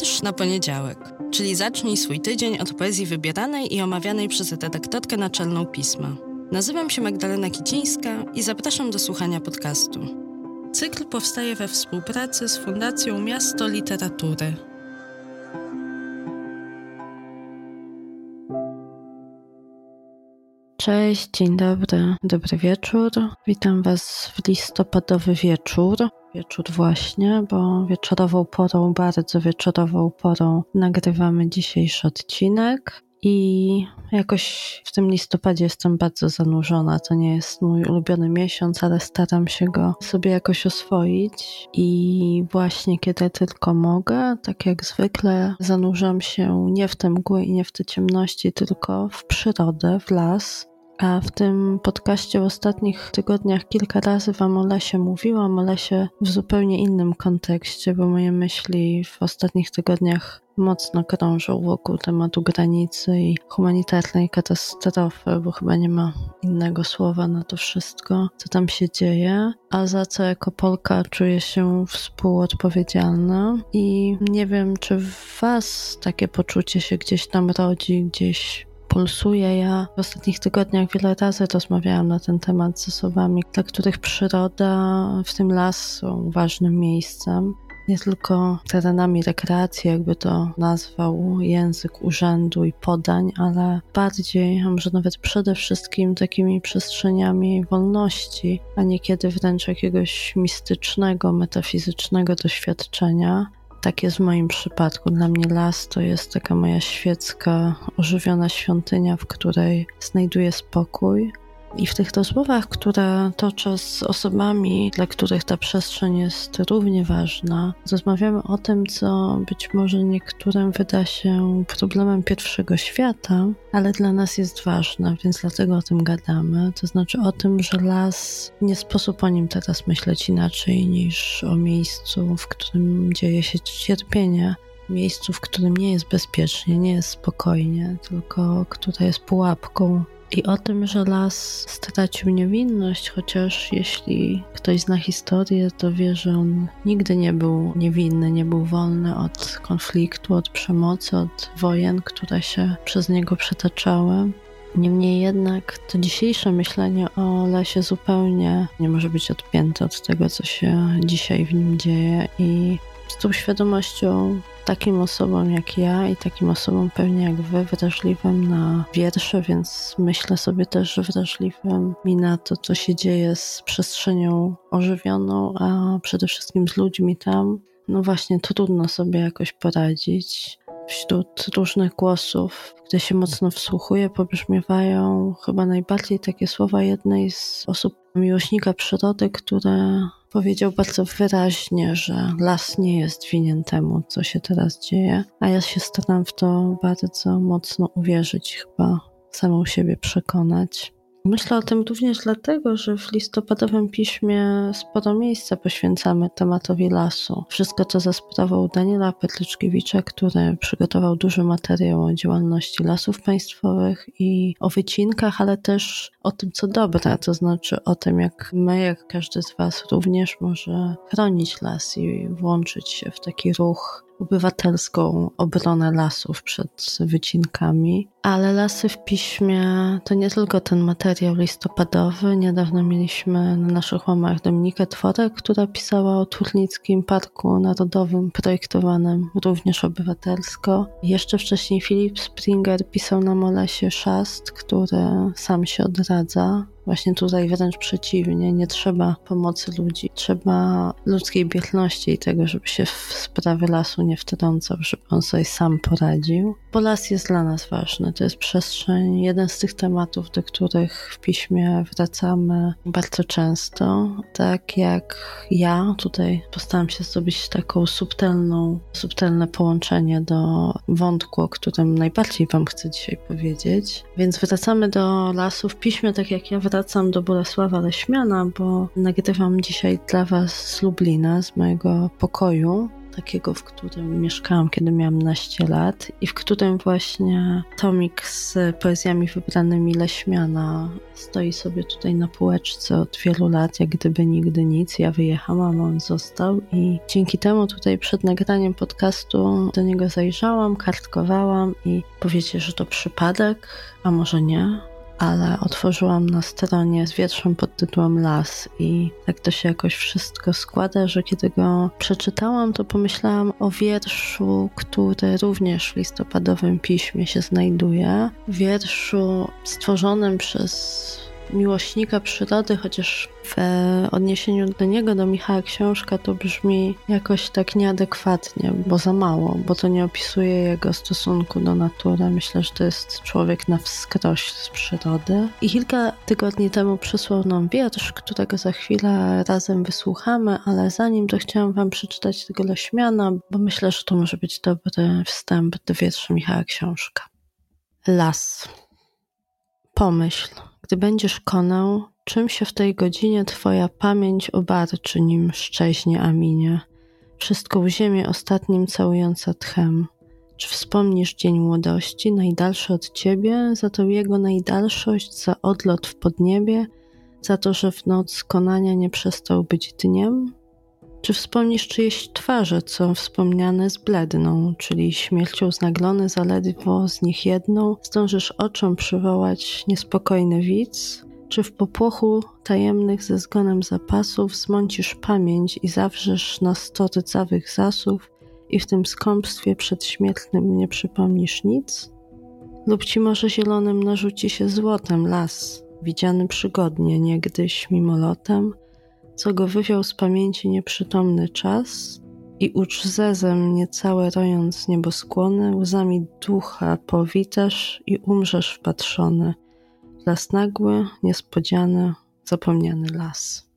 Wiersz na poniedziałek, czyli zacznij swój tydzień od poezji wybieranej i omawianej przez redaktorkę naczelną pisma. Nazywam się Magdalena Kicińska i zapraszam do słuchania podcastu. Cykl powstaje we współpracy z Fundacją Miasto Literatury. Cześć, dzień dobry, dobry wieczór. Witam Was w listopadowy wieczór. Wieczór właśnie, bo wieczorową porą, bardzo wieczorową porą nagrywamy dzisiejszy odcinek i jakoś w tym listopadzie jestem bardzo zanurzona. To nie jest mój ulubiony miesiąc, ale staram się go sobie jakoś oswoić i właśnie kiedy tylko mogę, tak jak zwykle, zanurzam się nie w te mgły i nie w te ciemności, tylko w przyrodę, w las. A w tym podcaście w ostatnich tygodniach kilka razy Wam o lesie mówiłam, o lesie w zupełnie innym kontekście, bo moje myśli w ostatnich tygodniach mocno krążą wokół tematu granicy i humanitarnej katastrofy, bo chyba nie ma innego słowa na to wszystko, co tam się dzieje, a za co jako Polka czuję się współodpowiedzialna i nie wiem, czy w Was takie poczucie się gdzieś tam rodzi, gdzieś pulsuje. Ja w ostatnich tygodniach wiele razy rozmawiałam na ten temat z osobami, dla których przyroda, w tym las, są ważnym miejscem. Nie tylko terenami rekreacji, jakby to nazwał język urzędu i podań, ale bardziej, a może nawet przede wszystkim takimi przestrzeniami wolności, a niekiedy wręcz jakiegoś mistycznego, metafizycznego doświadczenia. Tak jest w moim przypadku. Dla mnie las to jest taka moja świecka, ożywiona świątynia, w której znajduję spokój. I w tych rozmowach, które toczę z osobami, dla których ta przestrzeń jest równie ważna, rozmawiamy o tym, co być może niektórym wyda się problemem pierwszego świata, ale dla nas jest ważne, więc dlatego o tym gadamy. To znaczy o tym, że las, nie sposób o nim teraz myśleć inaczej niż o miejscu, w którym dzieje się cierpienie. Miejscu, w którym nie jest bezpiecznie, nie jest spokojnie, tylko które jest pułapką. I o tym, że las stracił niewinność, chociaż jeśli ktoś zna historię, to wie, że on nigdy nie był niewinny, nie był wolny od konfliktu, od przemocy, od wojen, które się przez niego przetaczały. Niemniej jednak to dzisiejsze myślenie o lesie zupełnie nie może być odpięte od tego, co się dzisiaj w nim dzieje i z tą świadomością takim osobom jak ja i takim osobom pewnie jak Wy, wrażliwym na wiersze, więc myślę sobie też, że wrażliwym mi na to, co się dzieje z przestrzenią ożywioną, a przede wszystkim z ludźmi tam, no właśnie trudno sobie jakoś poradzić. Wśród różnych głosów, gdy się mocno wsłuchuję, pobrzmiewają chyba najbardziej takie słowa jednej z osób, miłośnika przyrody, która powiedział bardzo wyraźnie, że las nie jest winien temu, co się teraz dzieje, a ja się staram w to bardzo mocno uwierzyć, chyba samą siebie przekonać. Myślę o tym również dlatego, że w listopadowym piśmie sporo miejsca poświęcamy tematowi lasu. Wszystko to za sprawą Daniela Petyczkiewicza, który przygotował duży materiał o działalności lasów państwowych i o wycinkach, ale też o tym, co dobre, to znaczy o tym, jak my, jak każdy z Was również może chronić las i włączyć się w taki ruch, obywatelską obronę lasów przed wycinkami. Ale lasy w piśmie to nie tylko ten materiał listopadowy. Niedawno mieliśmy na naszych łamach Dominikę Tworek, która pisała o Turnickim Parku Narodowym, projektowanym również obywatelsko. Jeszcze wcześniej Filip Springer pisał nam o lesie Szast, który sam się odradza. Właśnie tutaj wręcz przeciwnie, nie trzeba pomocy ludzi, trzeba ludzkiej bierności i tego, żeby się w sprawy lasu nie wtrącał, żeby on sobie sam poradził. Bo las jest dla nas ważny, to jest przestrzeń, jeden z tych tematów, do których w piśmie wracamy bardzo często. Tak jak ja tutaj postaram się zrobić taką subtelne połączenie do wątku, o którym najbardziej Wam chcę dzisiaj powiedzieć. Więc wracamy do lasu w piśmie, tak jak ja wracam do Bolesława Leśmiana, bo nagrywam dzisiaj dla Was z Lublina, z mojego pokoju. takiego, w którym mieszkałam, kiedy miałam naście lat i w którym właśnie tomik z poezjami wybranymi Leśmiana stoi sobie tutaj na półeczce od wielu lat, jak gdyby nigdy nic. Ja wyjechałam, a on został i dzięki temu tutaj przed nagraniem podcastu do niego zajrzałam, kartkowałam i powiecie, że to przypadek, a może nie, ale otworzyłam na stronie z wierszem pod tytułem Las i tak to się jakoś wszystko składa, że kiedy go przeczytałam, to pomyślałam o wierszu, który również w listopadowym piśmie się znajduje. Wierszu stworzonym przez miłośnika przyrody, chociaż w odniesieniu do niego, do Michała Książka, to brzmi jakoś tak nieadekwatnie, bo za mało, bo to nie opisuje jego stosunku do natury. Myślę, że to jest człowiek na wskroś z przyrody. I kilka tygodni temu przysłał nam wiersz, którego za chwilę razem wysłuchamy, ale zanim to chciałam wam przeczytać tego Leśmiana, bo myślę, że to może być dobry wstęp do wiersza Michała Książka. Las. Pomyśl. Gdy będziesz konał, czym się w tej godzinie twoja pamięć obarczy, nim szczeźnie, a minie? Wszystko u ziemię ostatnim całująca tchem. Czy wspomnisz dzień młodości, najdalszy od ciebie, za to jego najdalszość, za odlot w podniebie, za to, że w noc konania nie przestał być dniem? Czy wspomnisz czyjeś twarze, co wspomniane zbledną, czyli śmiercią znaglony zaledwo z nich jedną, zdążysz oczom przywołać niespokojny widz? Czy w popłochu tajemnych ze zgonem zapasów zmącisz pamięć i zawrzesz na 100 rydzawych zasów i w tym skąpstwie przedśmiertnym nie przypomnisz nic? Lub ci może zielonym narzuci się złotem las, widziany przygodnie niegdyś mimolotem, co go wywiał z pamięci nieprzytomny czas i ucz zezem niecałe rojąc nieboskłony, łzami ducha powitasz i umrzesz wpatrzony. Las nagły, niespodziany, zapomniany las.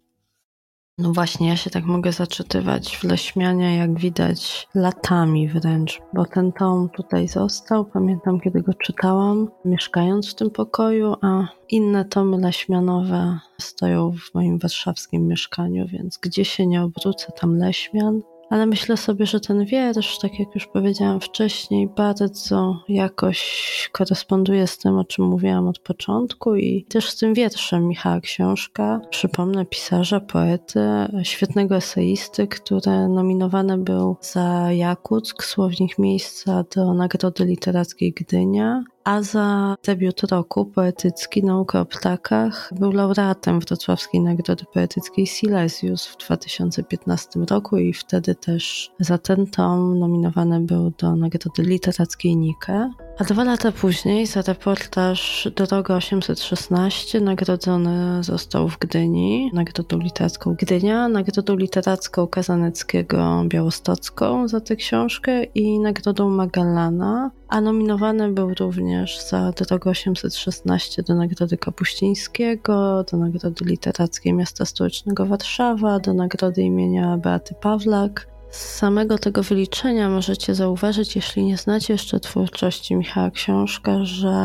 No właśnie, ja się tak mogę zaczytywać w Leśmianie, jak widać, latami wręcz, bo ten tom tutaj został. Pamiętam, kiedy go czytałam, mieszkając w tym pokoju, a inne tomy leśmianowe stoją w moim warszawskim mieszkaniu, więc gdzie się nie obrócę, tam Leśmian. Ale myślę sobie, że ten wiersz, tak jak już powiedziałam wcześniej, bardzo jakoś koresponduje z tym, o czym mówiłam od początku i też z tym wierszem Michała Książka, przypomnę, pisarza, poety, świetnego eseisty, który nominowany był za Jakuck, słownik miejsca do Nagrody Literackiej Gdynia, a za debiut roku poetycki Nauka o ptakach był laureatem Wrocławskiej Nagrody Poetyckiej Silesius w 2015 roku i wtedy też za ten tom nominowany był do Nagrody Literackiej Nike. A 2 lata później za reportaż Droga 816 nagrodzony został w Gdyni Nagrodą Literacką Gdynia, Nagrodą Literacką Kazaneckiego Białostocką za tę książkę i Nagrodą Magdalena, a nominowany był również za Drogę 816 do Nagrody Kapuścińskiego, do Nagrody Literackiej Miasta Stołecznego Warszawa, do Nagrody imienia Beaty Pawlak. Z samego tego wyliczenia możecie zauważyć, jeśli nie znacie jeszcze twórczości Michała Książka, że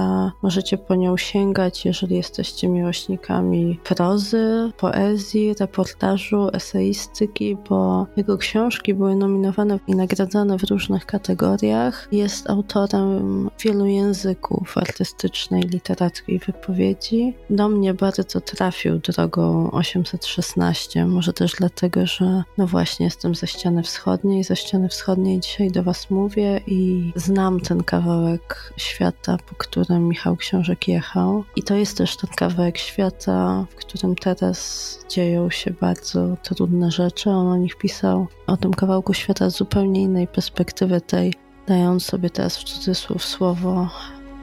możecie po nią sięgać, jeżeli jesteście miłośnikami prozy, poezji, reportażu, eseistyki, bo jego książki były nominowane i nagradzane w różnych kategoriach. Jest autorem wielu języków artystycznej, literackiej wypowiedzi. Do mnie bardzo trafił Drogą 816, może też dlatego, że no właśnie jestem ze ściany wschodniej dzisiaj do was mówię i znam ten kawałek świata, po którym Michał Książek jechał. I to jest też ten kawałek świata, w którym teraz dzieją się bardzo trudne rzeczy. On o nich pisał, o tym kawałku świata z zupełnie innej perspektywy, tej, dając sobie teraz w cudzysłów słowo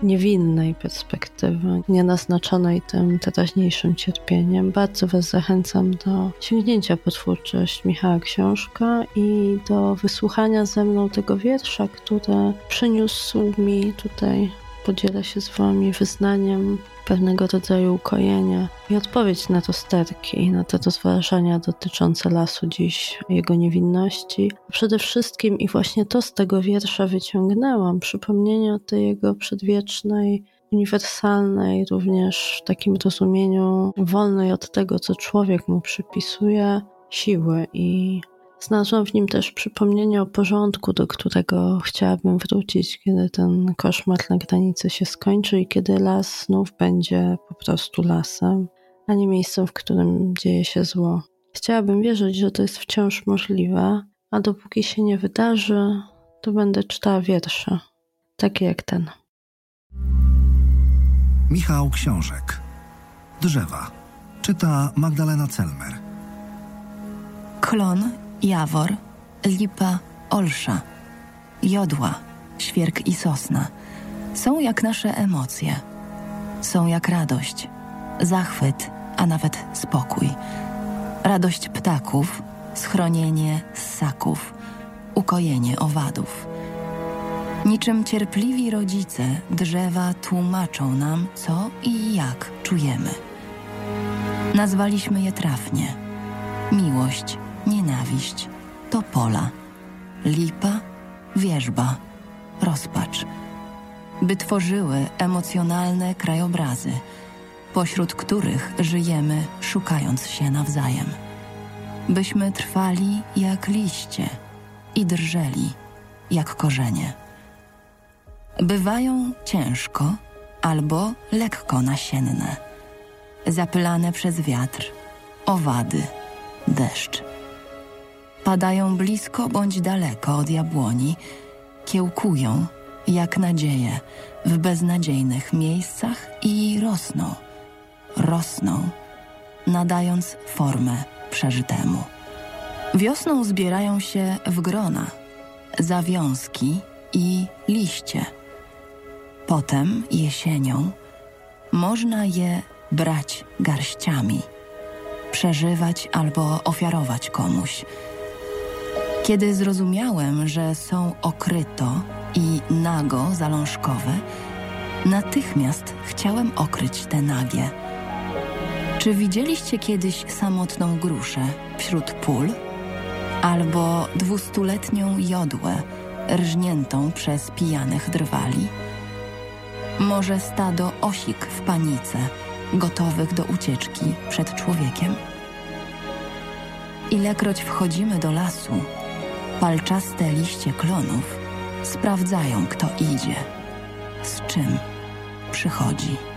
niewinnej perspektywy, nienaznaczonej tym teraźniejszym cierpieniem. Bardzo was zachęcam do sięgnięcia po twórczość Michała Książka i do wysłuchania ze mną tego wiersza, który przyniósł mi tutaj, podzielę się z wami wyznaniem, pewnego rodzaju ukojenia i odpowiedź na to sterki i na te rozważania dotyczące lasu dziś, jego niewinności. Przede wszystkim i właśnie to z tego wiersza wyciągnęłam, przypomnienie o tej jego przedwiecznej, uniwersalnej, również w takim rozumieniu wolnej od tego, co człowiek mu przypisuje, siły i Znalazłam w nim też przypomnienie o porządku, do którego chciałabym wrócić, kiedy ten koszmar na granicy się skończy i kiedy las znów będzie po prostu lasem, a nie miejscem, w którym dzieje się zło. Chciałabym wierzyć, że to jest wciąż możliwe, a dopóki się nie wydarzy, to będę czytała wiersze, takie jak ten. Michał Książek. Drzewa. Czyta Magdalena Celmer. Klon, jawor, lipa, olsza, jodła, świerk i sosna są jak nasze emocje, są jak radość, zachwyt, a nawet spokój. Radość ptaków, schronienie ssaków, ukojenie owadów. Niczym cierpliwi rodzice drzewa tłumaczą nam, co i jak czujemy. Nazwaliśmy je trafnie. Miłość, nienawiść, topola, lipa, wierzba, rozpacz. By tworzyły emocjonalne krajobrazy, pośród których żyjemy, szukając się nawzajem. Byśmy trwali jak liście i drżeli jak korzenie. Bywają ciężko albo lekko nasienne, zapylane przez wiatr, owady, deszcz. Padają blisko bądź daleko od jabłoni, kiełkują jak nadzieje w beznadziejnych miejscach i rosną. Rosną, nadając formę przeżytemu. Wiosną zbierają się w grona, zawiązki i liście. Potem, jesienią, można je brać garściami, przeżywać albo ofiarować komuś. Kiedy zrozumiałem, że są okryto i nago zalążkowe, natychmiast chciałem okryć te nagie. Czy widzieliście kiedyś samotną gruszę wśród pól? Albo 200-letnią jodłę rżniętą przez pijanych drwali? Może stado osik w panice, gotowych do ucieczki przed człowiekiem? Ilekroć wchodzimy do lasu, palczaste liście klonów sprawdzają, kto idzie, z czym przychodzi.